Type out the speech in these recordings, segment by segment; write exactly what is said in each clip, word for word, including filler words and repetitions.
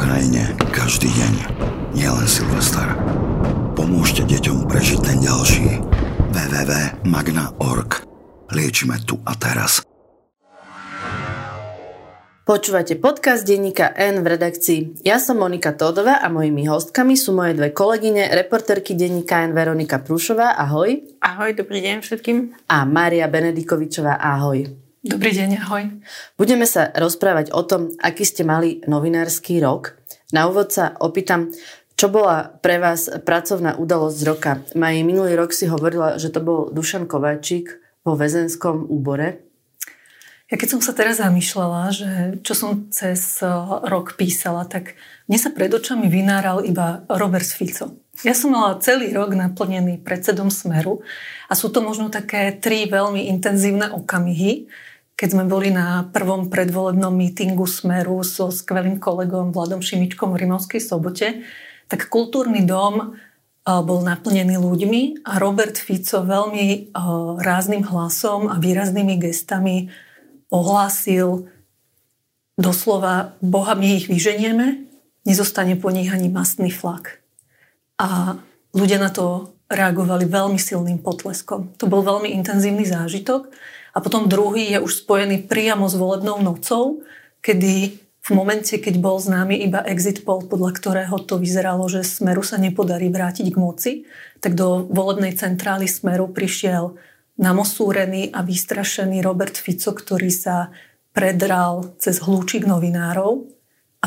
Ukrajine každý deň, nielen Silvester. Pomôžte deťom prežiť ten ďalší. w w w bodka magna bodka org. Liečme tu a teraz. Počúvate podcast Denníka N v redakcii. Ja som Monika Todová a mojimi hostkami sú moje dve kolegyne, reportérky Denníka N Veronika Prušová. Ahoj. Ahoj, dobrý deň všetkým. A Mária Benedikovičová. Ahoj. Dobrý deň, ahoj. Budeme sa rozprávať o tom, aký ste mali novinársky rok. Na úvod sa opýtam, čo bola pre vás pracovná udalosť z roka. Maj minulý rok si hovorila, že to bol Dušan Kováčík vo väzenskom úbore. Ja keď som sa teraz zamýšľala, že čo som cez rok písala, tak mne sa pred očami vynáral iba Robert Fico. Ja som mala celý rok naplnený predsedom Smeru a sú to možno také tri veľmi intenzívne okamihy, keď sme boli na prvom predvolebnom mítingu Smeru so skvelým kolegom Vladom Šimičkom v Rimavskej Sobote, tak Kultúrny dom bol naplnený ľuďmi a Robert Fico veľmi rázným hlasom a výraznými gestami ohlásil doslova: Boha, my ich vyženieme, nezostane po nich ani mastný flak. A ľudia na to reagovali veľmi silným potleskom. To bol veľmi intenzívny zážitok. A potom druhý je už spojený priamo s volebnou nocou, kedy v momente, keď bol známy iba exit poll, podľa ktorého to vyzeralo, že Smeru sa nepodarí vrátiť k moci, tak do volebnej centrály Smeru prišiel namosúrený a vystrašený Robert Fico, ktorý sa predral cez hľúčik novinárov.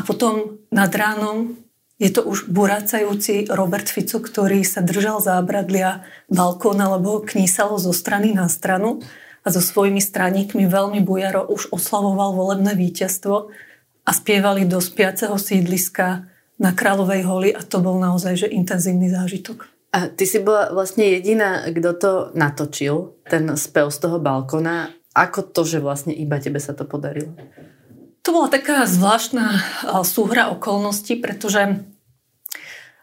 A potom nad ránom je to už burácajúci Robert Fico, ktorý sa držal zábradlia balkóna, lebo ho knísalo zo strany na stranu a so svojimi straníkmi veľmi bujaro už oslavoval volebné víťazstvo a spievali do spiaceho sídliska na Kráľovej Hôli a to bol naozaj že intenzívny zážitok. A ty si bola vlastne jediná, kto to natočil, ten spev z toho balkona. Ako to, že vlastne iba tebe sa to podarilo? To bola taká zvláštna súhra okolností, pretože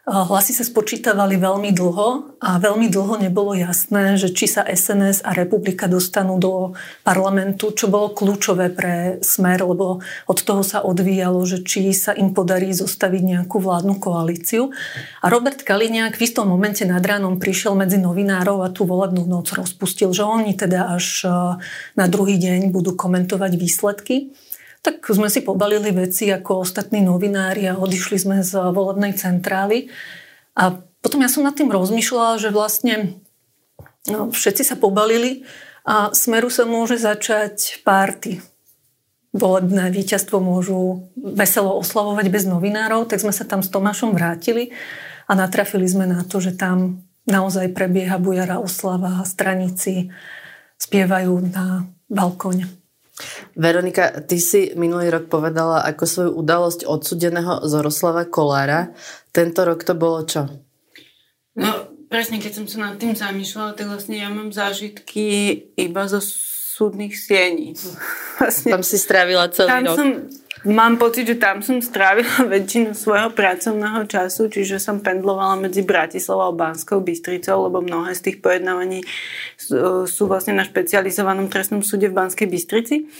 hlasy sa spočítavali veľmi dlho a veľmi dlho nebolo jasné, že či sa es en es a Republika dostanú do parlamentu, čo bolo kľúčové pre Smer, lebo od toho sa odvíjalo, že či sa im podarí zostaviť nejakú vládnu koalíciu. A Robert Kaliňák v istom momente nad ránom prišiel medzi novinárov a tú volebnú noc rozpustil, že oni teda až na druhý deň budú komentovať výsledky. Tak sme si pobalili veci ako ostatní novinári a odišli sme z volebnej centrály. A potom ja som nad tým rozmýšľala, že vlastne no, všetci sa pobalili a Smeru sa môže začať párty. Volebné víťazstvo môžu veselo oslavovať bez novinárov, tak sme sa tam s Tomášom vrátili a natrafili sme na to, že tam naozaj prebieha bujara oslava a straníci spievajú na balkóne. Veronika, ty si minulý rok povedala ako svoju udalosť odsudeného Zoroslava Kolára. Tento rok to bolo čo? No, presne, keď som sa nad tým zamýšľala, tak vlastne ja mám zážitky iba zo súdnych siení. Vlastne, tam si strávila celý tam rok. Som, mám pocit, že tam som strávila väčšinu svojho pracovného času, čiže som pendlovala medzi Bratislavou a Banskou Bystricou, lebo mnohé z tých pojednávaní sú vlastne na Špecializovanom trestnom súde v Banskej Bystrici.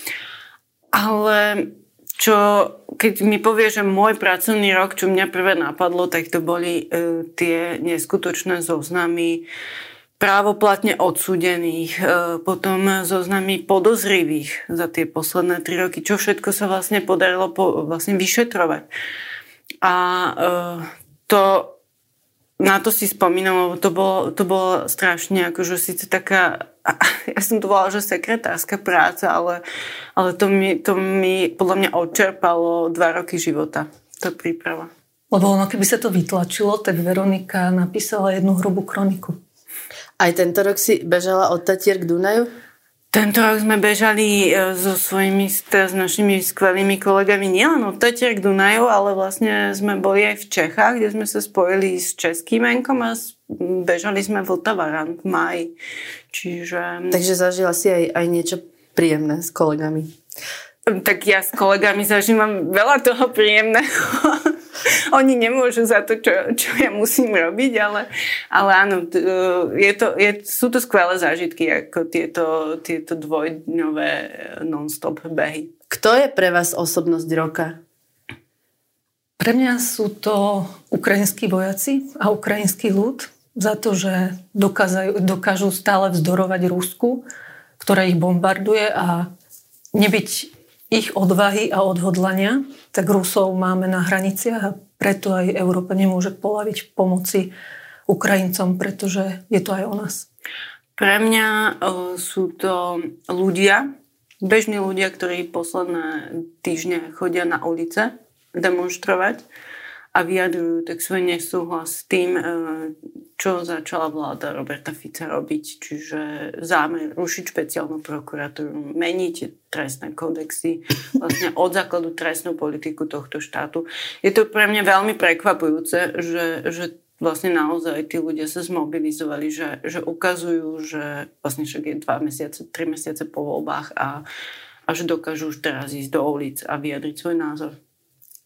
Ale čo, keď mi povie, že môj pracovný rok, čo mňa prvé napadlo, tak to boli e, tie neskutočné zoznamy právoplatne odsúdených, e, potom zoznamy podozrivých za tie posledné tri roky, čo všetko sa vlastne podarilo po, vlastne vyšetrovať. A e, to... Na to si spomínam, lebo to bolo, to bolo strašne, akože síce taká, ja som to volala, že sekretárska práca, ale, ale to, mi, to mi podľa mňa odčerpalo dva roky života, tá príprava. Lebo ono, keby sa to vytlačilo, tak Veronika napísala jednu hrubú kroniku. Aj tento rok si bežala od Tatier k Dunaju? Tento rok sme bežali so svojimi, s našimi skvelými kolegami nielen od Tatier k Dunaju, ale vlastne sme boli aj v Čechách, kde sme sa spojili s českým enkom a bežali sme v Otavarant v máji. Čiže... Takže zažila si aj, aj niečo príjemné s kolegami. Tak ja s kolegami zažívam veľa toho príjemného. Oni nemôžu za to, čo, čo ja musím robiť, ale, ale áno, je to, je, sú to skvelé zážitky, ako tieto, tieto dvojdňové non-stop behy. Kto je pre vás osobnosť roka? Pre mňa sú to ukrajinskí vojaci a ukrajinský ľud za to, že dokážu, dokážu stále vzdorovať Rusku, ktorá ich bombarduje, a nebyť ich odvahy a odhodlania, tak Rusov máme na hraniciach a preto aj Európa nemôže poľaviť v pomoci Ukrajincom, pretože je to aj o nás. Pre mňa sú to ľudia, bežní ľudia, ktorí posledné týždne chodia na ulice demonštrovať a vyjadrujú tak svoj nesúhlas s tým, čo začala vláda Roberta Fica robiť, čiže zámer rušiť špeciálnu prokuratúru, meniť trestné kodexy, vlastne od základu trestnú politiku tohto štátu. Je to pre mňa veľmi prekvapujúce, že, že vlastne naozaj tí ľudia sa zmobilizovali, že, že ukazujú, že vlastne však je dva mesiace, tri mesiace po voľbách a, a že dokážu už teraz ísť do ulic a vyjadriť svoj názor.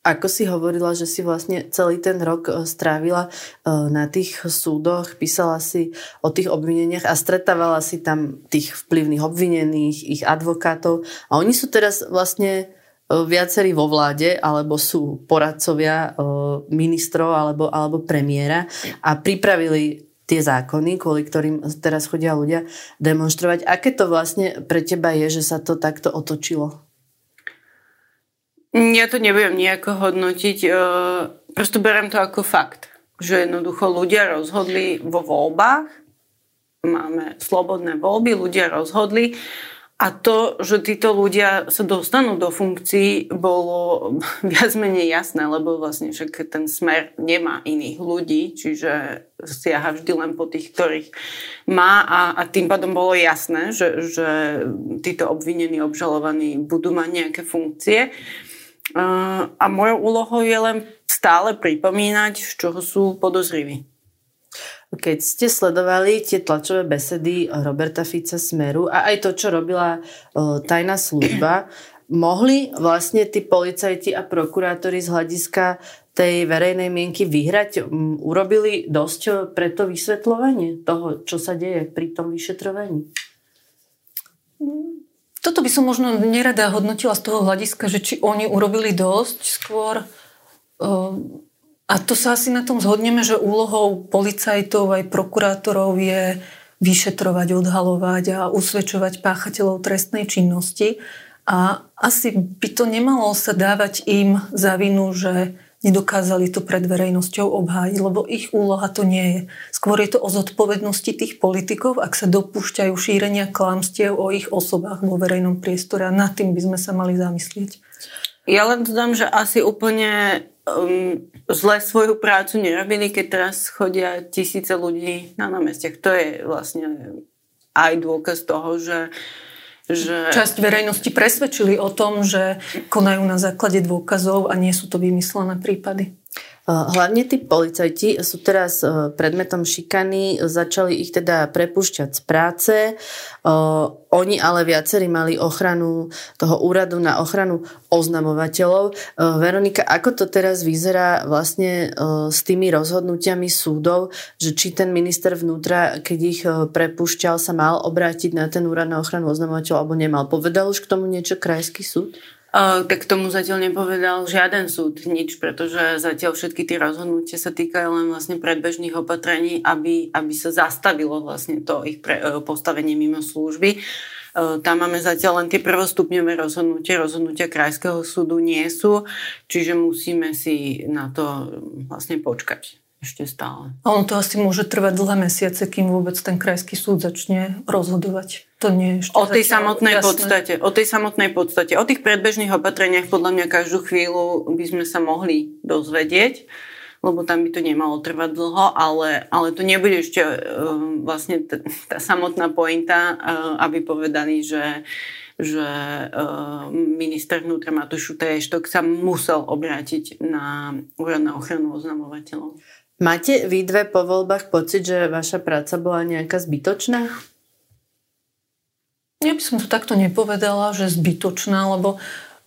Ako si hovorila, že si vlastne celý ten rok strávila na tých súdoch, písala si o tých obvineniach a stretávala si tam tých vplyvných obvinených, ich advokátov, a oni sú teraz vlastne viacerí vo vláde alebo sú poradcovia ministrov alebo, alebo premiéra a pripravili tie zákony, kvôli ktorým teraz chodia ľudia demonštrovať. Aké to vlastne pre teba je, že sa to takto otočilo? Ja to nebudem nejako hodnotiť, prosto beriem to ako fakt, že jednoducho ľudia rozhodli vo voľbách, máme slobodné voľby, ľudia rozhodli a to, že títo ľudia sa dostanú do funkcií, bolo viac menej jasné, lebo vlastne však ten Smer nemá iných ľudí, čiže siaha vždy len po tých, ktorých má, a, a tým pádom bolo jasné, že, že títo obvinení, obžalovaní budú mať nejaké funkcie. A mojou úlohou je len stále pripomínať, z čoho sú podozriví. Keď ste sledovali tie tlačové besedy Roberta Fica, Smeru a aj to, čo robila tajná služba, mohli vlastne tí policajti a prokurátori z hľadiska tej verejnej mienky vyhrať? Urobili dosť pre to vysvetľovanie toho, čo sa deje pri tom vyšetrovaní? Toto by som možno nerada hodnotila z toho hľadiska, že či oni urobili dosť skôr. A to sa asi na tom zhodneme, že úlohou policajtov aj prokurátorov je vyšetrovať, odhalovať a usvedčovať páchateľov trestnej činnosti. A asi by to nemalo sa dávať im za vinu, že nedokázali to pred verejnosťou obhájiť, lebo ich úloha to nie je. Skôr je to o zodpovednosti tých politikov, ak sa dopúšťajú šírenia klamstiev o ich osobách vo verejnom priestore, a nad tým by sme sa mali zamyslieť. Ja len dodám, že asi úplne um, zle svoju prácu nerobili, keď teraz chodia tisíce ľudí na námestiach. To je vlastne aj dôkaz toho, že Že... časť verejnosti presvedčili o tom, že konajú na základe dôkazov a nie sú to vymyslené prípady. Hlavne tí policajti sú teraz predmetom šikany, začali ich teda prepušťať z práce. Oni ale viacerí mali ochranu toho úradu na ochranu oznamovateľov. Veronika, ako to teraz vyzerá vlastne s tými rozhodnutiami súdov, že či ten minister vnútra, keď ich prepušťal, sa mal obrátiť na ten úrad na ochranu oznamovateľov alebo nemal? Povedal už k tomu niečo krajský súd? Uh, tak tomu zatiaľ nepovedal žiaden súd nič, pretože zatiaľ všetky tie rozhodnutia sa týkajú len vlastne predbežných opatrení, aby, aby sa zastavilo vlastne to ich pre, uh, postavenie mimo služby. Uh, tam máme zatiaľ len tie prvostupňové rozhodnutia, rozhodnutia krajského súdu nie sú, čiže musíme si na to vlastne počkať ešte stále. A ono to asi môže trvať dlhé mesiace, kým vôbec ten krajský súd začne rozhodovať. To nie je o tej samotnej jasné. podstate, o tej samotnej podstate, o tých predbežných opatreniach podľa mňa každú chvíľu by sme sa mohli dozvedieť, lebo tam by to nemalo trvať dlho, ale, ale to nebude ešte uh, vlastne t- tá samotná pointa, uh, aby povedali, že, že uh, minister vnútra Matúš Šutaj Eštok sa musel obrátiť na úrad na ochranu oznamovateľov. Máte vy dve po voľbách pocit, že vaša práca bola nejaká zbytočná? Ja by som to takto nepovedala, že zbytočná, lebo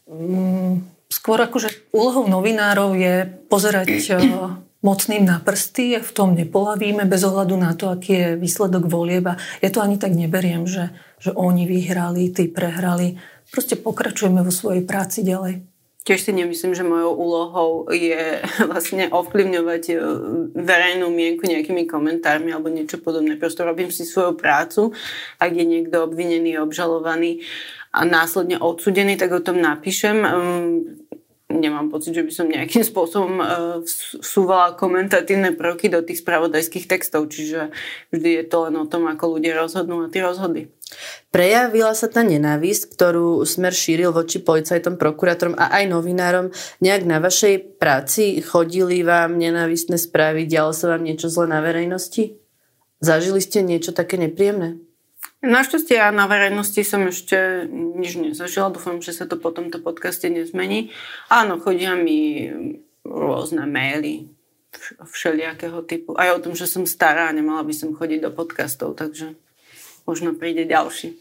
um, skôr akože úlohou novinárov je pozerať uh, mocným na prsty, v tom nepolavíme bez ohľadu na to, aký je výsledok volieb. A ja to ani tak neberiem, že, že oni vyhrali, tí prehrali. Proste pokračujeme vo svojej práci ďalej. Tiež si nemyslím, že mojou úlohou je vlastne ovplyvňovať verejnú mienku nejakými komentármi alebo niečo podobné. Prosto robím si svoju prácu. Ak je niekto obvinený, obžalovaný a následne odsúdený, tak o tom napíšem. Nemám pocit, že by som nejakým spôsobom vsúvala komentatívne prvky do tých spravodajských textov, čiže vždy je to len o tom, ako ľudia rozhodnú a tí rozhody. Prejavila sa tá nenávisť, ktorú Smer šíril voči policajtom, prokurátorom a aj novinárom, nejak na vašej práci? Chodili vám nenávistné správy? Dialo sa vám niečo zle na verejnosti? Zažili ste niečo také nepríjemné? Našťastie ja na verejnosti som ešte nič nezažila. Dúfam, že sa to po tomto podcaste nezmení. Áno, chodia mi rôzne maily všelijakého typu. Aj o tom, že som stará a nemala by som chodiť do podcastov, takže možno príde ďalší.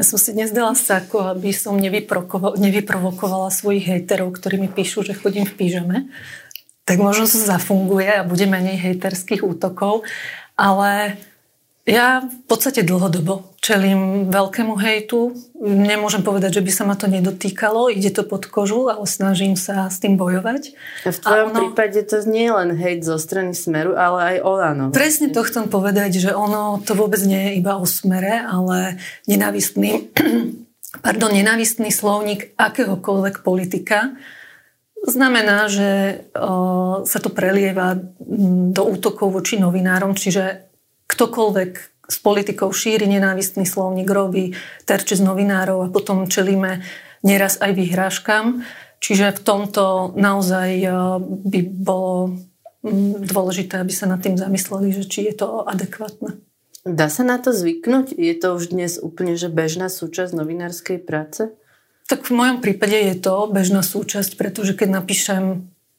Ja som si dnes dala sako, aby som nevyprovokovala svojich hejterov, ktorí mi píšu, že chodím v pyžame. Tak možno to zafunguje a bude menej hejterských útokov, ale ja v podstate dlhodobo čelím veľkému hejtu. Nemôžem povedať, že by sa ma to nedotýkalo. Ide to pod kožu, ale snažím sa s tým bojovať. A v tvojom ono, prípade to nie je len hejt zo strany Smeru, ale aj Olano. Presne to chcem povedať, že ono to vôbec nie je iba o Smere, ale nenávistný, pardon, nenávistný slovník akéhokoľvek politika znamená, že o, sa to prelieva do útokov voči novinárom, čiže ktokoľvek s politikou šíri nenávistný slovník, robí terče z novinárov a potom čelíme neraz aj vyhrážkam. Čiže v tomto naozaj by bolo dôležité, aby sa nad tým zamysleli, že či je to adekvátne. Dá sa na to zvyknúť? Je to už dnes úplne že bežná súčasť novinárskej práce? Tak v mojom prípade je to bežná súčasť, pretože keď napíšem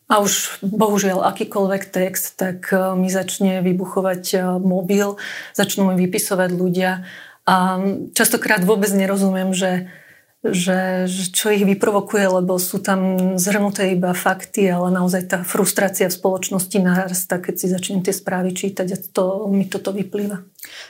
a už bohužiaľ akýkoľvek text, tak mi začne vybuchovať mobil, začnú mi vypisovať ľudia a častokrát vôbec nerozumiem, že, že, že čo ich vyprovokuje, lebo sú tam zhrnuté iba fakty, ale naozaj tá frustrácia v spoločnosti narastá, keď si začnem tie správy čítať a to, mi toto vyplýva.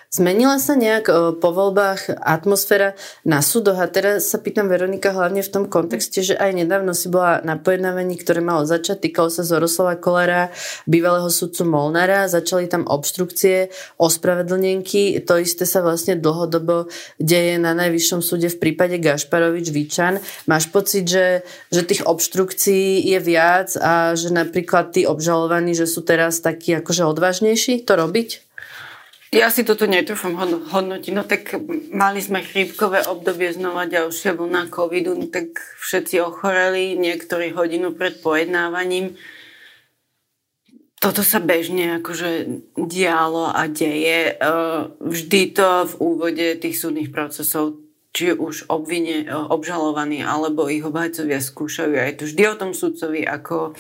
Zmenila sa nejak po voľbách atmosféra na súdoch? A teraz sa pýtam Veronika hlavne v tom kontexte, že aj nedávno si bola na pojednávaní, ktoré malo začať, týkalo sa Zoroslava Kolára, bývalého sudcu Molnára, začali tam obštrukcie, ospravedlnenky, to isté sa vlastne dlhodobo deje na Najvyššom súde v prípade Gašparovič-Víčan. Máš pocit, že, že tých obštrukcií je viac a že napríklad tí obžalovaní, že sú teraz takí akože odvážnejší to robiť? Ja si toto netrúfam hodnotiť. No tak mali sme chrípkové obdobie, znova ďalšia vlna covidu, tak všetci ochoreli, niektorí hodinu pred pojednávaním. Toto sa bežne akože dialo a deje. Vždy to v úvode tých súdnych procesov, či už obvine, obžalovaní, alebo ich obhajcovia skúšajú. A je to vždy o tom sudcovi, ako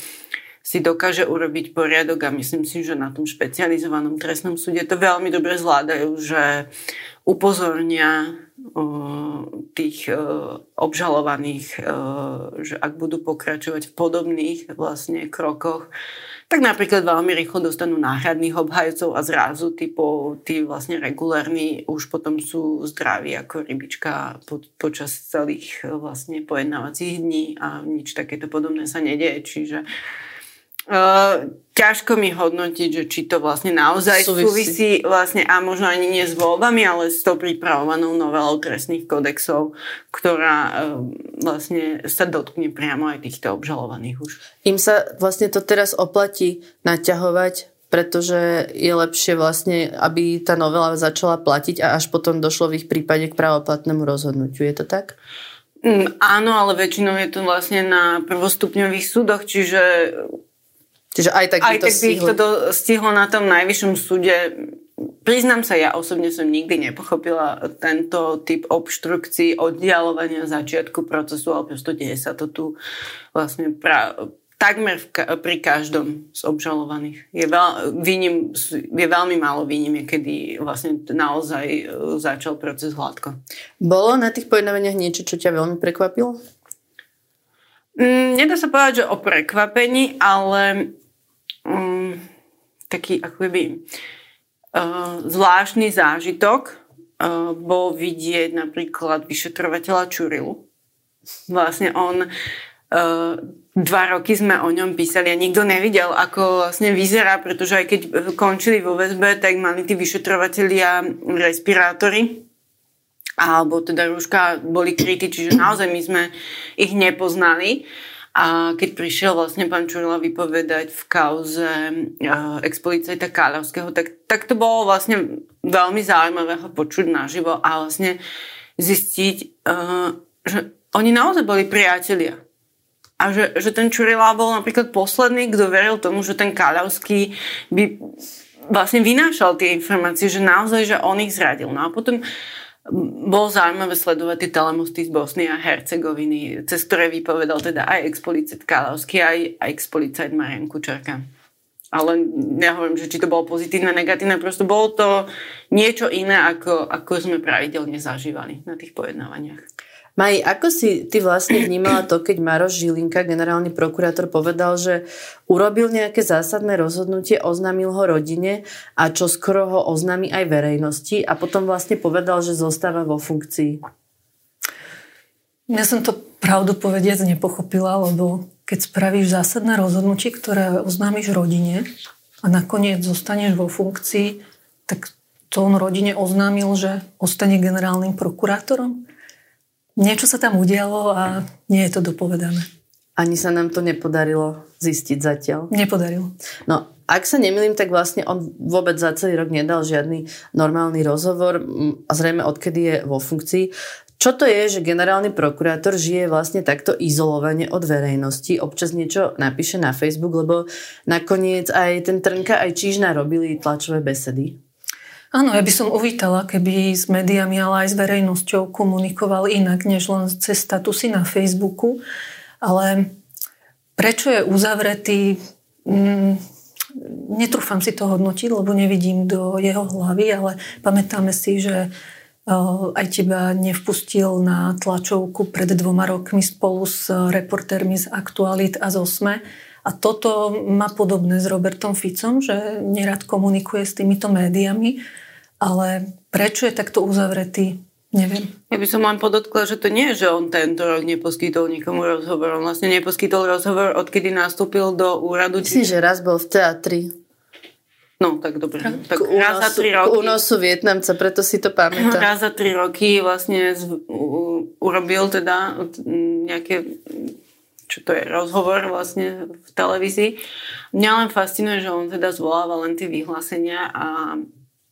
si dokáže urobiť poriadok a myslím si, že na tom špecializovanom trestnom súde to veľmi dobre zvládajú, že upozornia uh, tých uh, obžalovaných, uh, že ak budú pokračovať v podobných vlastne krokoch, tak napríklad veľmi rýchlo dostanú náhradných obhajcov a zrazu tí, po, tí vlastne regulárni už potom sú zdraví ako rybička po, počas celých uh, vlastne pojednávacích dní a nič takéto podobné sa nedeje, čiže Uh, ťažko mi hodnotiť, že či to vlastne naozaj súvisí, súvisí vlastne, a možno ani nie s voľbami, ale s tou pripravovanou novelou trestných kodexov, ktorá uh, vlastne sa dotkne priamo aj týchto obžalovaných už. Im sa vlastne to teraz oplatí naťahovať, pretože je lepšie vlastne, aby tá novela začala platiť a až potom došlo v ich prípade k právoplatnému rozhodnutiu. Je to tak? Mm, áno, ale väčšinou je to vlastne na prvostupňových súdoch, čiže Čiže aj tak by to, tak by stihlo. to do, stihlo na tom Najvyššom súde. Priznám sa, ja osobne som nikdy nepochopila tento typ obštrukcií, oddialovania začiatku procesu, ale prosto deje sa to tu vlastne pra, takmer v, pri každom z obžalovaných. Je, veľ, výnim, je veľmi málo výnimie, kedy vlastne naozaj začal proces hladko. Bolo na tých pojednávaniach niečo, čo ťa veľmi prekvapilo? Mm, nedá sa povedať, že o prekvapení, ale Um, taký akoby uh, zvláštny zážitok uh, bol vidieť napríklad vyšetrovateľa Čurilu. Vlastne on uh, Dva roky sme o ňom písali a nikto nevidel, ako vlastne vyzerá, pretože aj keď končili vo väzbe, tak mali tí vyšetrovatelia respirátory alebo teda rúška, boli krytí, čiže naozaj my sme ich nepoznali. A keď prišiel vlastne pán Čurila vypovedať v kauze ex-policajta Kaľavského, tak, tak to bolo vlastne veľmi zaujímavé ho počuť naživo a vlastne zistiť, že oni naozaj boli priatelia. A že, že ten Čurila bol napríklad posledný, kto veril tomu, že ten Kaľavský by vlastne vynášal tie informácie, že naozaj, že on ich zradil. No a potom bolo zaujímavé sledovať tie telemosty z Bosny a Hercegoviny, cez ktoré vypovedal teda aj ex-policajt Kaľavský, aj, aj ex-policajt Marian Kučerka. Ale nehovorím, že či to bolo pozitívne, negatívne, prosto bolo to niečo iné, ako, ako sme pravidelne zažívali na tých pojednávaniach. Maj, ako si ty vlastne vnímala to, keď Maroš Žilinka, generálny prokurátor, povedal, že urobil nejaké zásadné rozhodnutie, oznámil ho rodine a čo skoro ho oznámi aj verejnosti a potom vlastne povedal, že zostáva vo funkcii? Ja som to pravdu povediac nepochopila, lebo keď spravíš zásadné rozhodnutie, ktoré oznámiš rodine a nakoniec zostaneš vo funkcii, tak to on rodine oznámil, že ostane generálnym prokurátorom? Niečo sa tam udialo a nie je to dopovedané. Ani sa nám to nepodarilo zistiť zatiaľ. Nepodarilo. No, ak sa nemýlim, tak vlastne on vôbec za celý rok nedal žiadny normálny rozhovor a zrejme odkedy je vo funkcii. Čo to je, že generálny prokurátor žije vlastne takto izolovane od verejnosti, občas niečo napíše na Facebook, lebo nakoniec aj ten Trnka, aj Čížna robili tlačové besedy? Áno, ja by som uvítala, keby s médiami, ale aj s verejnosťou komunikoval inak, než len cez statusy na Facebooku. Ale prečo je uzavretý, mm, netrúfam si to hodnotiť, lebo nevidím do jeho hlavy, ale pamätáme si, že aj teba nevpustil na tlačovku pred dvoma rokmi spolu s reportérmi z Aktualit a zo Sme. A toto má podobné s Robertom Ficom, že nerad komunikuje s týmito médiami. Ale prečo je takto uzavretý, neviem. Ja by som len podotkla, že to nie je, že on tento rok neposkytol nikomu rozhovor. On vlastne neposkytol rozhovor, odkedy nastúpil do úradu. Myslím, že raz bol v Teatri. No, tak dobre. Tak k raz za tri roky. K únosu Vietnamca, preto si to pamätám. Raz za tri roky vlastne z, u, urobil teda nejaké, čo to je, rozhovor vlastne v televízii. Mňa len fascinuje, že on teda zvoláva len tie vyhlásenia a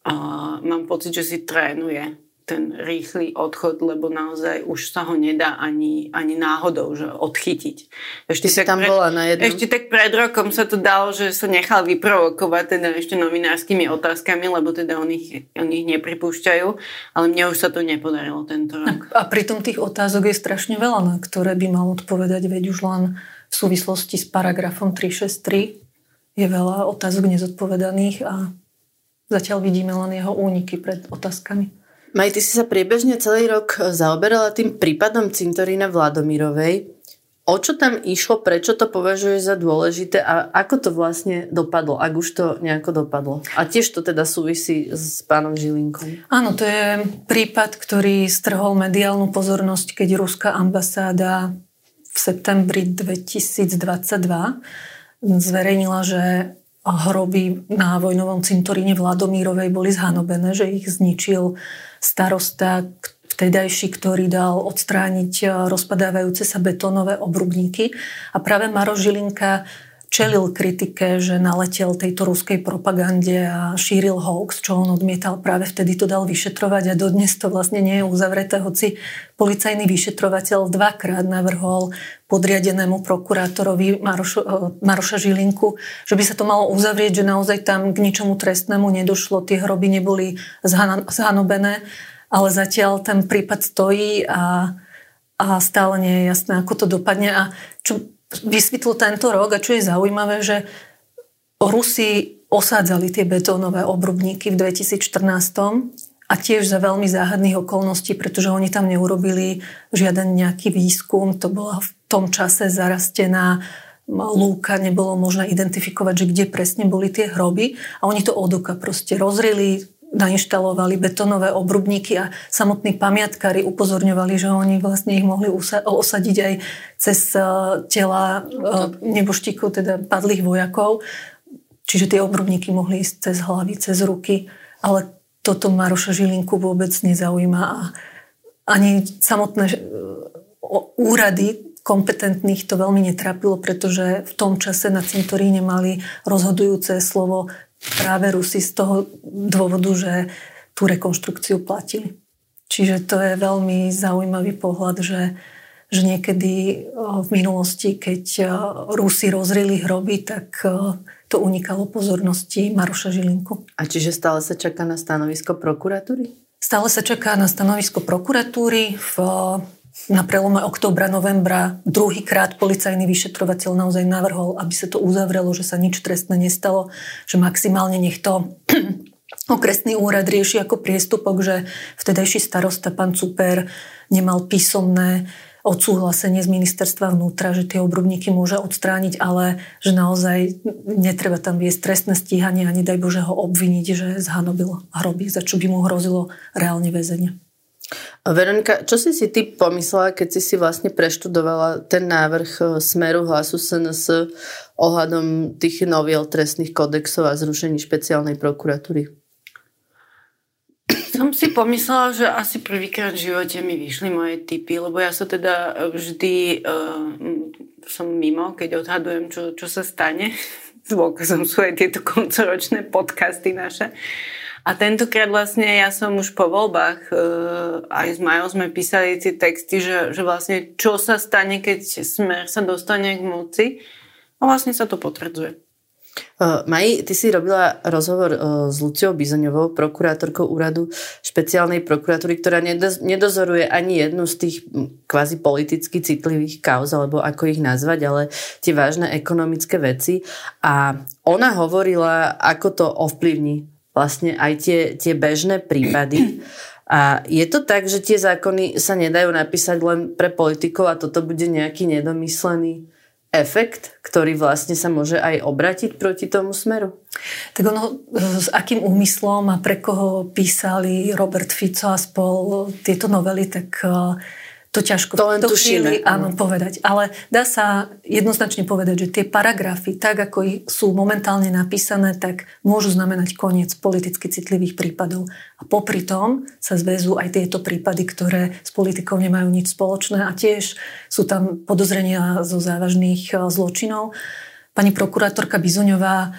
a mám pocit, že si trénuje ten rýchly odchod, lebo naozaj už sa ho nedá ani, ani náhodou že odchytiť. Ešte tak, tam bola na jednom. Ešte tak pred rokom sa to dalo, že sa nechal vyprovokovať teda ešte novinárskymi otázkami, lebo teda on ich, on ich nepripúšťajú, ale mne už sa to nepodarilo tento rok. A, a pritom tých otázok je strašne veľa, na ktoré by mal odpovedať, veď už len v súvislosti s paragrafom tri šesť tri je veľa otázok nezodpovedaných a zatiaľ vidíme len jeho úniky pred otázkami. Maj, ty si sa priebežne celý rok zaoberala tým prípadom cintorína v Ladomírovej. O čo tam išlo, prečo to považuješ za dôležité a ako to vlastne dopadlo, ak už to nejako dopadlo? A tiež to teda súvisí s pánom Žilinkom. Áno, to je prípad, ktorý strhol mediálnu pozornosť, keď ruská ambasáda v septembri dvetisícdvadsaťdva zverejnila, že hroby na vojnovom cintoríne v Ladomírovej boli zhanobené, že ich zničil starosta vtedajší, ktorý dal odstrániť rozpadávajúce sa betónové obrubníky. A práve Maroš Žilinka čelil kritike, že naletel tejto ruskej propagande a šíril hoax, čo on odmietal. Práve vtedy to dal vyšetrovať a dodnes to vlastne nie je uzavreté, hoci policajný vyšetrovateľ dvakrát navrhol podriadenému prokurátorovi Marošu, Maroša Žilinku, že by sa to malo uzavrieť, že naozaj tam k ničomu trestnému nedošlo, tie hroby neboli zhanobené, ale zatiaľ ten prípad stojí a, a stále nie je jasné, ako to dopadne a čo vysvetlil tento rok. A čo je zaujímavé, že Rusi osádzali tie betónové obrubníky v dvetisícštrnásť a tiež za veľmi záhadných okolností, pretože oni tam neurobili žiaden nejaký výskum. To bola v tom čase zarastená lúka, nebolo možné identifikovať, že kde presne boli tie hroby. A oni to od oka proste rozrili, nainštalovali betonové obrubníky a samotní pamiatkári upozorňovali, že oni vlastne ich mohli usa- osadiť aj cez uh, tela uh, neboštíkov, teda padlých vojakov. Čiže tie obrubníky mohli ísť cez hlavy, cez ruky. Ale toto Maroša Žilinku vôbec nezaujíma. A ani samotné uh, úrady kompetentných to veľmi netrápilo, pretože v tom čase na cintoríne mali rozhodujúce slovo práve Rusi z toho dôvodu, že tú rekonštrukciu platili. Čiže to je veľmi zaujímavý pohľad, že, že niekedy v minulosti, keď Rusi rozrili hroby, tak to unikalo pozornosti Maroša Žilinku. A čiže stále sa čaká na stanovisko prokuratúry? Stále sa čaká na stanovisko prokuratúry. V, na prelome októbra, novembra druhýkrát policajný vyšetrovateľ naozaj navrhol, aby sa to uzavrelo, že sa nič trestné nestalo, že maximálne nech to okresný úrad rieši ako priestupok, že vtedajší starosta pán Cuper nemal písomné odsúhlasenie z ministerstva vnútra, že tie obrubníky môže odstrániť, ale že naozaj netreba tam viesť trestné stíhanie a nedaj Bože ho obviniť, že zhanobil hroby, za čo by mu hrozilo reálne väzenie. Veronika, čo si si ty pomyslela, keď si si vlastne preštudovala ten návrh Smeru, Hlasu, es en es ohľadom tých noviel trestných kodexov a zrušení špeciálnej prokuratúry? Som si pomyslela, že asi prvýkrát v živote mi vyšli moje tipy, lebo ja sa teda vždy uh, som mimo, keď odhadujem, čo, čo sa stane. Zvôkazom sú aj tieto koncoročné podcasty naše. A tentokrát vlastne ja som už po voľbách e, aj s Majou sme písali tie texty, že, že vlastne čo sa stane, keď Smer sa dostane k moci. A vlastne sa to potvrdzuje. Uh, Maji, ty si robila rozhovor uh, s Luciou Bizoňovou, prokurátorkou úradu špeciálnej prokuratúry, ktorá nedoz- nedozoruje ani jednu z tých kvázi politicky citlivých kauz, alebo ako ich nazvať, ale tie vážne ekonomické veci. A ona hovorila, ako to ovplyvní vlastne aj tie, tie bežné prípady. A je to tak, že tie zákony sa nedajú napísať len pre politikov a toto bude nejaký nedomyslený efekt, ktorý vlastne sa môže aj obratiť proti tomu Smeru? Tak ono, s akým úmyslom a pre koho písali Robert Fico a spol tieto novely, tak to ťažko to len v to chvíli áno, povedať. Ale dá sa jednoznačne povedať, že tie paragrafy, tak ako sú momentálne napísané, tak môžu znamenať koniec politicky citlivých prípadov. A popri tom sa zväzú aj tieto prípady, ktoré s politikou nemajú nič spoločné a tiež sú tam podozrenia zo závažných zločinov. Pani prokurátorka Bizoňová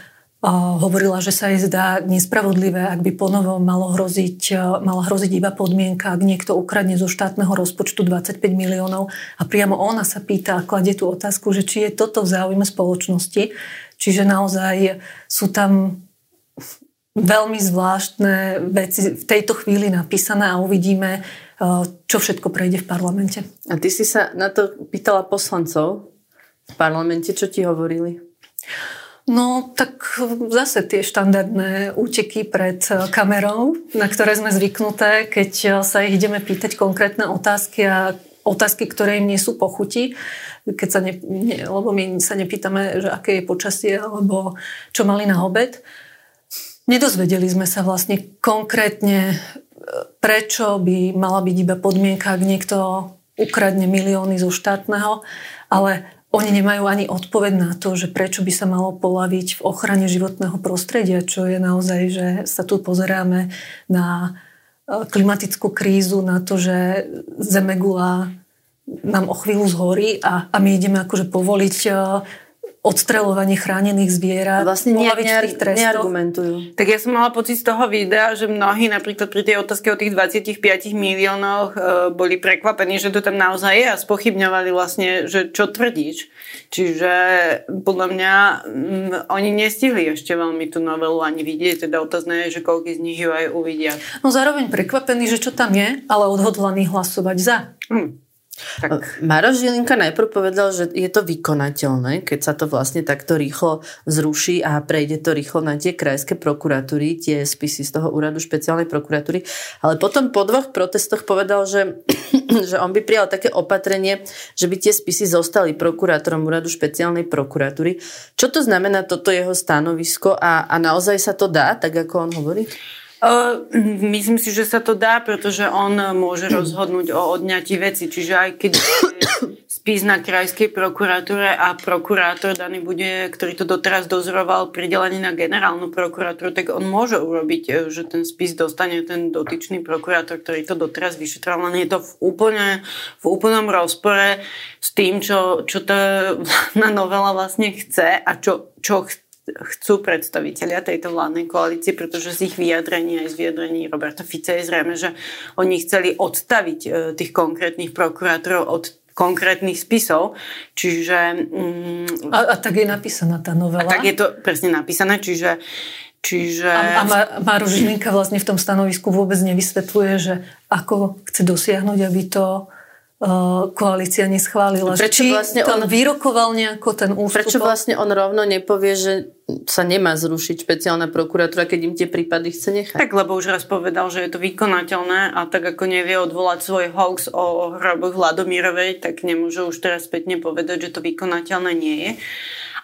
hovorila, že sa jej zdá nespravodlivé, ak by ponovom malo hroziť, mala hroziť iba podmienka, ak niekto ukradne zo štátneho rozpočtu dvadsaťpäť miliónov. A priamo ona sa pýta a kladie tú otázku, že či je toto v záujme spoločnosti. Čiže naozaj sú tam veľmi zvláštne veci v tejto chvíli napísané a uvidíme, čo všetko prejde v parlamente. A ty si sa na to pýtala poslancov v parlamente, čo ti hovorili? No, tak zase tie štandardné úteky pred kamerou, na ktoré sme zvyknuté, keď sa ich ideme pýtať konkrétne otázky a otázky, ktoré im nie sú pochuti, keď sa ne, ne, lebo my sa nepýtame, že aké je počasie alebo čo mali na obed. Nedozvedeli sme sa vlastne konkrétne, prečo by mala byť iba podmienka, ak niekto ukradne milióny zo štátneho, ale oni nemajú ani odpoveď na to, že prečo by sa malo poľaviť v ochrane životného prostredia, čo je naozaj, že sa tu pozeráme na klimatickú krízu, na to, že zemegula nám o chvíľu zhorí a, a my ideme akože povoliť odstreľovanie chránených zvierat. Vlastne nejak neargumentujú. Tak ja som mala pocit z toho videa, že mnohí napríklad pri tej otázke o tých dvadsaťpäť miliónoch e, boli prekvapení, že to tam naozaj je a spochybňovali vlastne, že čo tvrdíš. Čiže podľa mňa m, oni nestihli ešte veľmi tú novelu ani vidieť, teda otázne je, že koľko z nich ju aj uvidia. No zároveň prekvapení, že čo tam je, ale odhodlaní hlasovať za. Hm. Tak. Maroš Žilinka najprv povedal, že je to vykonateľné, keď sa to vlastne takto rýchlo zruší a prejde to rýchlo na tie krajské prokuratúry, tie spisy z toho úradu špeciálnej prokuratúry. Ale potom po dvoch protestoch povedal, že, že on by prijal také opatrenie, že by tie spisy zostali prokurátorom úradu špeciálnej prokuratúry. Čo to znamená toto jeho stanovisko a, a naozaj sa to dá, tak ako on hovorí? Myslím si, že sa to dá, pretože on môže rozhodnúť o odňatí veci. Čiže aj keď spis na krajskej prokuratúre a prokurátor daný bude, ktorý to doteraz dozoroval, pridelený na generálnu prokuratúru, tak on môže urobiť, že ten spis dostane ten dotyčný prokurátor, ktorý to doteraz vyšetroval. Len je to v, úplne, v úplnom rozpore s tým, čo, čo tá novela vlastne chce a čo, čo chce. Chcú predstavitelia tejto vládnej koalície, pretože z ich vyjadrení aj z vyjadrení Roberta Fica je zrejme, že oni chceli odstaviť tých konkrétnych prokurátorov od konkrétnych spisov, čiže... Mm, a, a tak je napísaná tá novela. A tak je to presne napísané, čiže... čiže... A, a Maroš Žilinka vlastne v tom stanovisku vôbec nevysvetľuje, že ako chce dosiahnuť, aby to... koalícia neschválila. Prečo vlastne on vyrokoval nejako ten ústup? Prečo vlastne on rovno nepovie, že sa nemá zrušiť špeciálna prokuratúra, keď im tie prípady chce nechať? Tak, lebo už raz povedal, že je to vykonateľné a tak ako nevie odvolať svoj hoax o hroboch Ladomírovej, tak nemôže už teraz spätne povedať, že to vykonateľné nie je.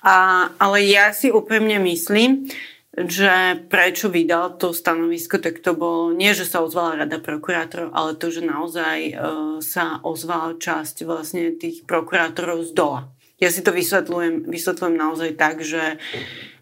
A, ale ja si úprimne myslím, že prečo vydal to stanovisko, tak to bolo nie, že sa ozvala rada prokurátorov, ale to, že naozaj e, sa ozvala časť vlastne tých prokurátorov z dola. Ja si to vysvetľujem, vysvetľujem naozaj tak, že,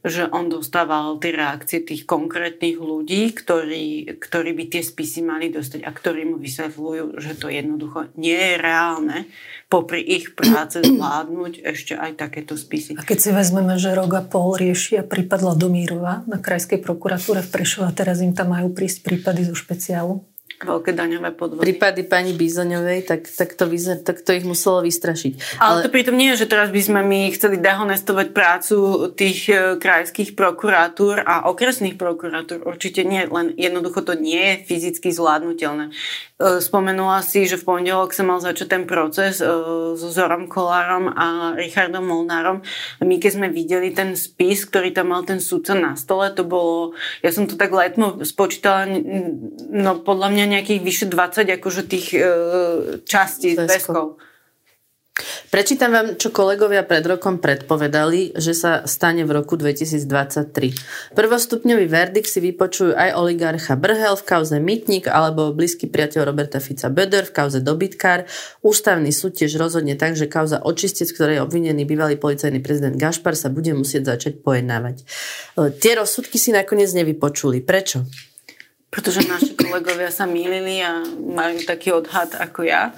že on dostával tie reakcie tých konkrétnych ľudí, ktorí, ktorí by tie spisy mali dostať a ktorí mu vysvetľujú, že to jednoducho nie je reálne popri ich práce zvládnuť ešte aj takéto spisy. A keď si vezmeme, že rok a pol riešia prípad Ladomírová na krajskej prokuratúre v Prešove a teraz im tam majú prísť prípady zo špeciálu. Veľké daňové podvody. Prípady pani Bizoňovej, tak, tak, to vyzer, tak to ich muselo vystrašiť. Ale, Ale to pritom nie je, že teraz by sme my chceli dehonestovať prácu tých krajských prokuratúr a okresných prokuratúr. Určite nie, len jednoducho to nie je fyzicky zvládnutelné. Spomenula si, že v pondelok sa mal začať ten proces so Zorom Kolárom a Richardom Molnárom. My keď sme videli ten spis, ktorý tam mal ten sudca na stole, to bolo, ja som to tak letmo spočítala, no podľa mňa nejakých vyše dvadsať akože tých e, častí z väzkov. Prečítam vám, čo kolegovia pred rokom predpovedali, že sa stane v roku dvetisícdvadsaťtri. Prvostupňový verdikt si vypočujú aj oligarcha Brhel v kauze Mytník alebo blízky priateľ Roberta Fica Böder v kauze Dobytkár. Ústavný súd tiež rozhodne tak, že kauza očistec, ktorej je obvinený bývalý policajný prezident Gašpar, sa bude musieť začať pojednávať. Tie rozsudky si nakoniec nevypočuli. Prečo? Pretože naši kolegovia sa mýlili a majú taký odhad ako ja.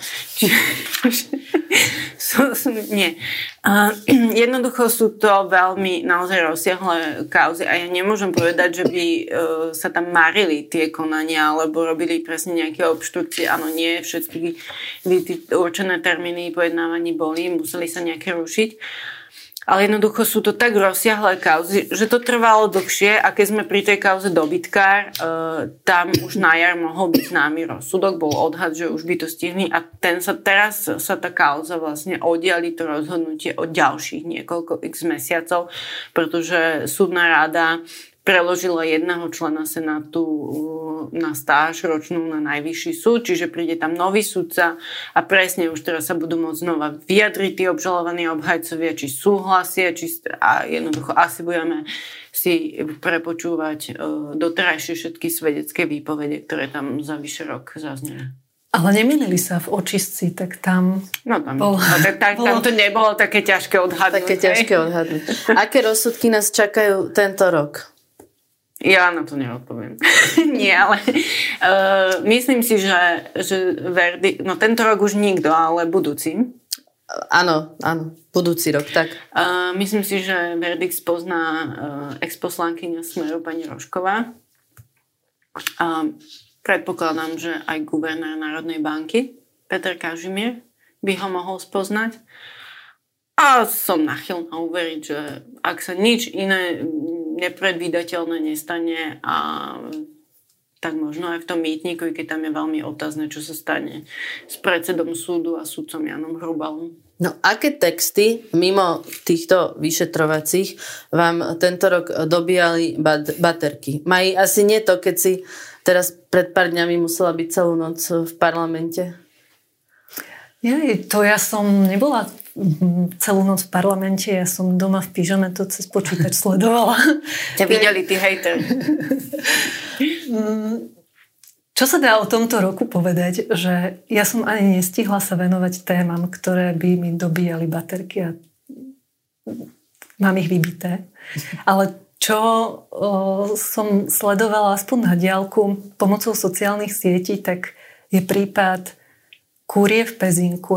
Nie. A jednoducho sú to veľmi naozaj rozsiahle kauzy a ja nemôžem povedať, že by sa tam marili tie konania alebo robili presne nejaké obštrukcie. Áno, nie, všetky určené termíny pojednávaní boli, museli sa nejaké rušiť. Ale jednoducho sú to tak rozsiahlé kauzy, že to trvalo dlhšie a keď sme pri tej kauze Dobytkár, e, tam už na jar mohol byť známy rozsudok, bol odhad, že už by to stihli a ten sa teraz sa tá kauza vlastne oddiali to rozhodnutie od ďalších niekoľko x mesiacov, pretože súdna rada preložila jedného člena senátu na stáž ročnú na Najvyšší súd, čiže príde tam nový sudca a presne už teraz sa budú môcť znova vyjadriť tí obžalovaní obhajcovia, či súhlasia, či a jednoducho asi budeme si prepočúvať doterajšie všetky svedecké výpovede, ktoré tam za vyše rok zazneli. Ale nemýlili sa v očistci, tak tam... No tam, bolo, no, tak, tak, bolo, tam to nebolo také ťažké odhadnúť. Také ťažké odhadnúť. Aké rozsudky nás čakajú tento rok? Ja na to neodpoviem. Nie, ale uh, myslím si, že, že verdikt, no tento rok už nikto, ale budúci. Áno, áno, budúci rok, tak. Uh, myslím si, že verdikt spozná uh, ex-poslankyňa Smeru pani Rožková. Uh, predpokladám, že aj guvernér Národnej banky Peter Kažimír by ho mohol spoznať. A som nachylná uveriť, že ak sa nič iné... nepredvídateľné nestane a tak možno aj v tom Mýtniku, keď tam je veľmi otázne, čo sa stane s predsedom súdu a sudcom Janom Hrubalom. No aké texty mimo týchto vyšetrovacích vám tento rok dobíjali bat- baterky? Mají asi nie to, keď si teraz pred pár dňami musela byť celú noc v parlamente? Jej, to ja som nebola celú noc v parlamente, ja som doma v pyžame to cez počítač sledovala. Ťa videli tí hejteri. Čo sa dá o tomto roku povedať, že ja som ani nestihla sa venovať témam, ktoré by mi dobíjali baterky a mám ich vybité. Ale čo o, som sledovala aspoň na diaľku pomocou sociálnych sietí, tak je prípad kúrie v Pezinku,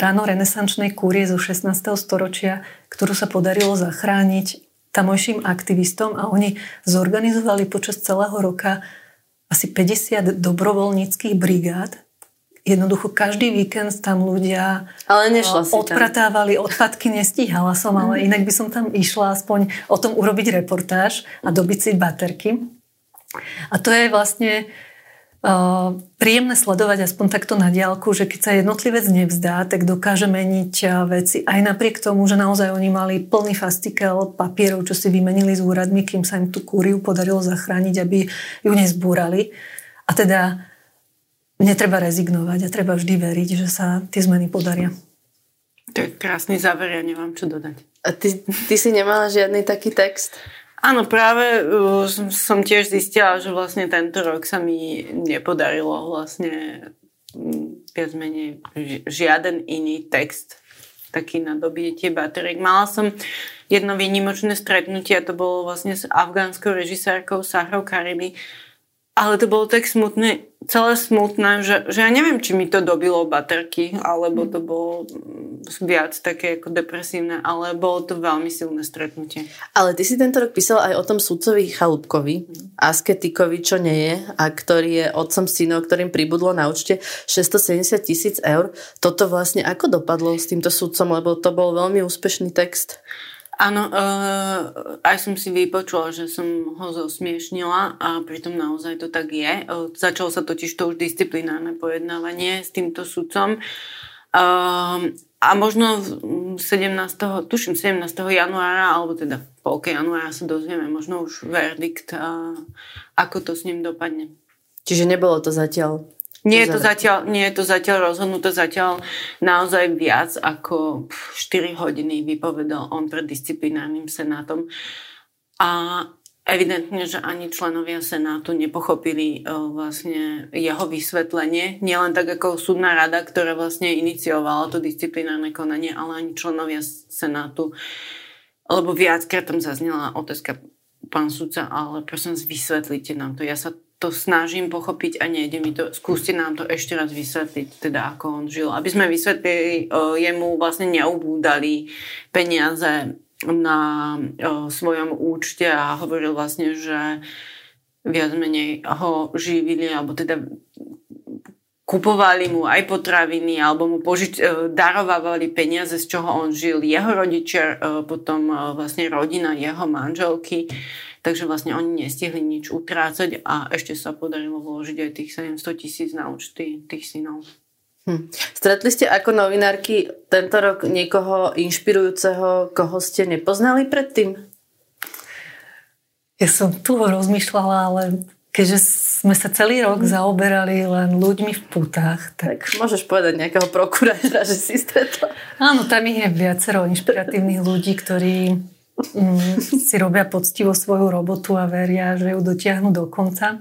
ranorenesančnej kúrie zo šestnásteho storočia, ktorú sa podarilo zachrániť tamojším aktivistom a oni zorganizovali počas celého roka asi päťdesiat dobrovoľníckych brigád. Jednoducho každý víkend tam ľudia ale odpratávali, tam. Odpadky nestíhala som, ale inak by som tam išla aspoň o tom urobiť reportáž a dobiť si baterky. A to je vlastne uh, príjemné sledovať aspoň takto na diaľku, že keď sa jednotlivec nevzdá, tak dokáže meniť veci. Aj napriek tomu, že naozaj oni mali plný fastikel papierov, čo si vymenili s úradmi, kým sa im tú kúriu podarilo zachrániť, aby ju nezbúrali. A teda netreba rezignovať a treba vždy veriť, že sa tie zmeny podaria. To je krásny záver, ja nemám čo dodať. A ty, ty si nemala žiadny taký text? Áno, práve uh, som, som tiež zistila, že vlastne tento rok sa mi nepodarilo vlastne viac menej žiaden iný text taký na dobitie bateriek. Mala som jedno výnimočné stretnutie a to bolo vlastne s afgánskou režisérkou Sahrou Karimi. Ale to bolo tak smutné, celé smutné, že, že ja neviem, či mi to dobilo baterky, alebo to bolo viac také ako depresívne, ale bolo to veľmi silné stretnutie. Ale ty si tento rok písal aj o tom sudcovi Chalúbkovi, asketikovi, čo nie je, a ktorý je otcom synov, ktorým pribudlo na účte šesťstosedemdesiat tisíc eur. Toto vlastne ako dopadlo s týmto sudcom, lebo to bol veľmi úspešný text? Áno, uh, aj som si vypočula, že som ho zosmiešnila a pritom naozaj to tak je. Uh, začalo sa totiž to už disciplinárne pojednávanie s týmto sudcom. Uh, a možno sedemnásteho, tuším sedemnásteho januára, alebo teda v polke januára sa dozvieme možno už verdikt, uh, ako to s ním dopadne. Čiže nebolo to zatiaľ? Nie je to zatiaľ, nie je to zatiaľ rozhodnuté, zatiaľ naozaj viac ako štyri hodiny vypovedal on pred disciplinárnym senátom. A evidentne, že ani členovia senátu nepochopili vlastne jeho vysvetlenie. Nielen tak ako súdna rada, ktorá vlastne iniciovala to disciplinárne konanie, ale ani členovia senátu. Lebo viackrát tam zaznela otázka pán sudca, ale prosím, vysvetlite nám to. Ja sa to snažím pochopiť a nejde mi to. Skúste nám to ešte raz vysvetliť, teda ako on žil. Aby sme vysvetlili, jemu vlastne neubúdali peniaze na svojom účte a hovoril vlastne, že viac menej ho živili, alebo teda kupovali mu aj potraviny, alebo mu požič- darovávali peniaze, z čoho on žil. Jeho rodičia, potom vlastne rodina jeho manželky. Takže vlastne oni nestihli nič utrácať a ešte sa podarilo vložiť aj tých sedemsto tisíc na účty tých synov. Hm. Stretli ste ako novinárky tento rok niekoho inšpirujúceho, koho ste nepoznali predtým? Ja som tu rozmýšľala, ale keďže sme sa celý rok zaoberali len ľuďmi v putách, tak... tak môžeš povedať nejakého prokurátora, že si stretla. Áno, tam je viacero inšpiratívnych ľudí, ktorí si robia poctivo svoju robotu a veria, že ju dotiahnu do konca.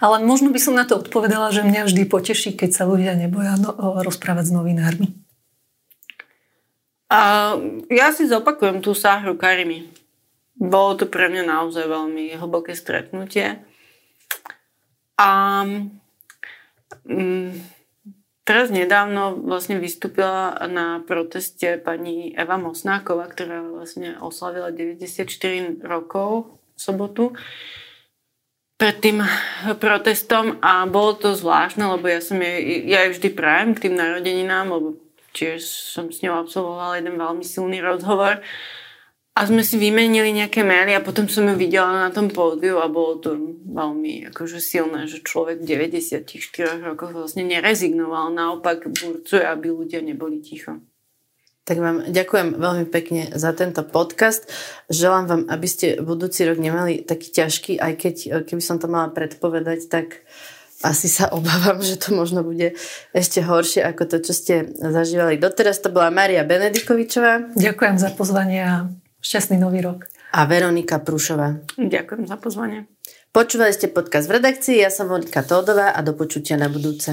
Ale možno by som na to odpovedala, že mňa vždy poteší, keď sa ľudia neboja no- rozprávať s novinármi. A ja si zopakujem tú Sahru Karimi. Bolo to pre mňa naozaj veľmi hlboké stretnutie. A um, teraz nedávno vlastne vystúpila na proteste pani Eva Mosnáková, ktorá vlastne oslavila deväťdesiatštyri rokov v sobotu pred tým protestom a bolo to zvláštne, lebo ja som jej, ja jej vždy prajem k tým narodeninám, lebo tiež som s ňou absolvovala jeden veľmi silný rozhovor a sme si vymenili nejaké maily a potom som ju videla na tom pódiu a bolo to veľmi akože silné, že človek v deväťdesiatštyri rokoch vlastne nerezignoval, naopak burcuje, aby ľudia neboli ticho. Tak vám ďakujem veľmi pekne za tento podcast. Želám vám, aby ste budúci rok nemali taký ťažký, aj keď keby som to mala predpovedať, tak asi sa obávam, že to možno bude ešte horšie ako to, čo ste zažívali doteraz. To bola Mária Benedikovičová. Ďakujem za pozvanie a šťastný nový rok. A Veronika Prušová. Ďakujem za pozvanie. Počúvali ste podcast v redakcii, ja som Monika Todová a do počutia na budúce.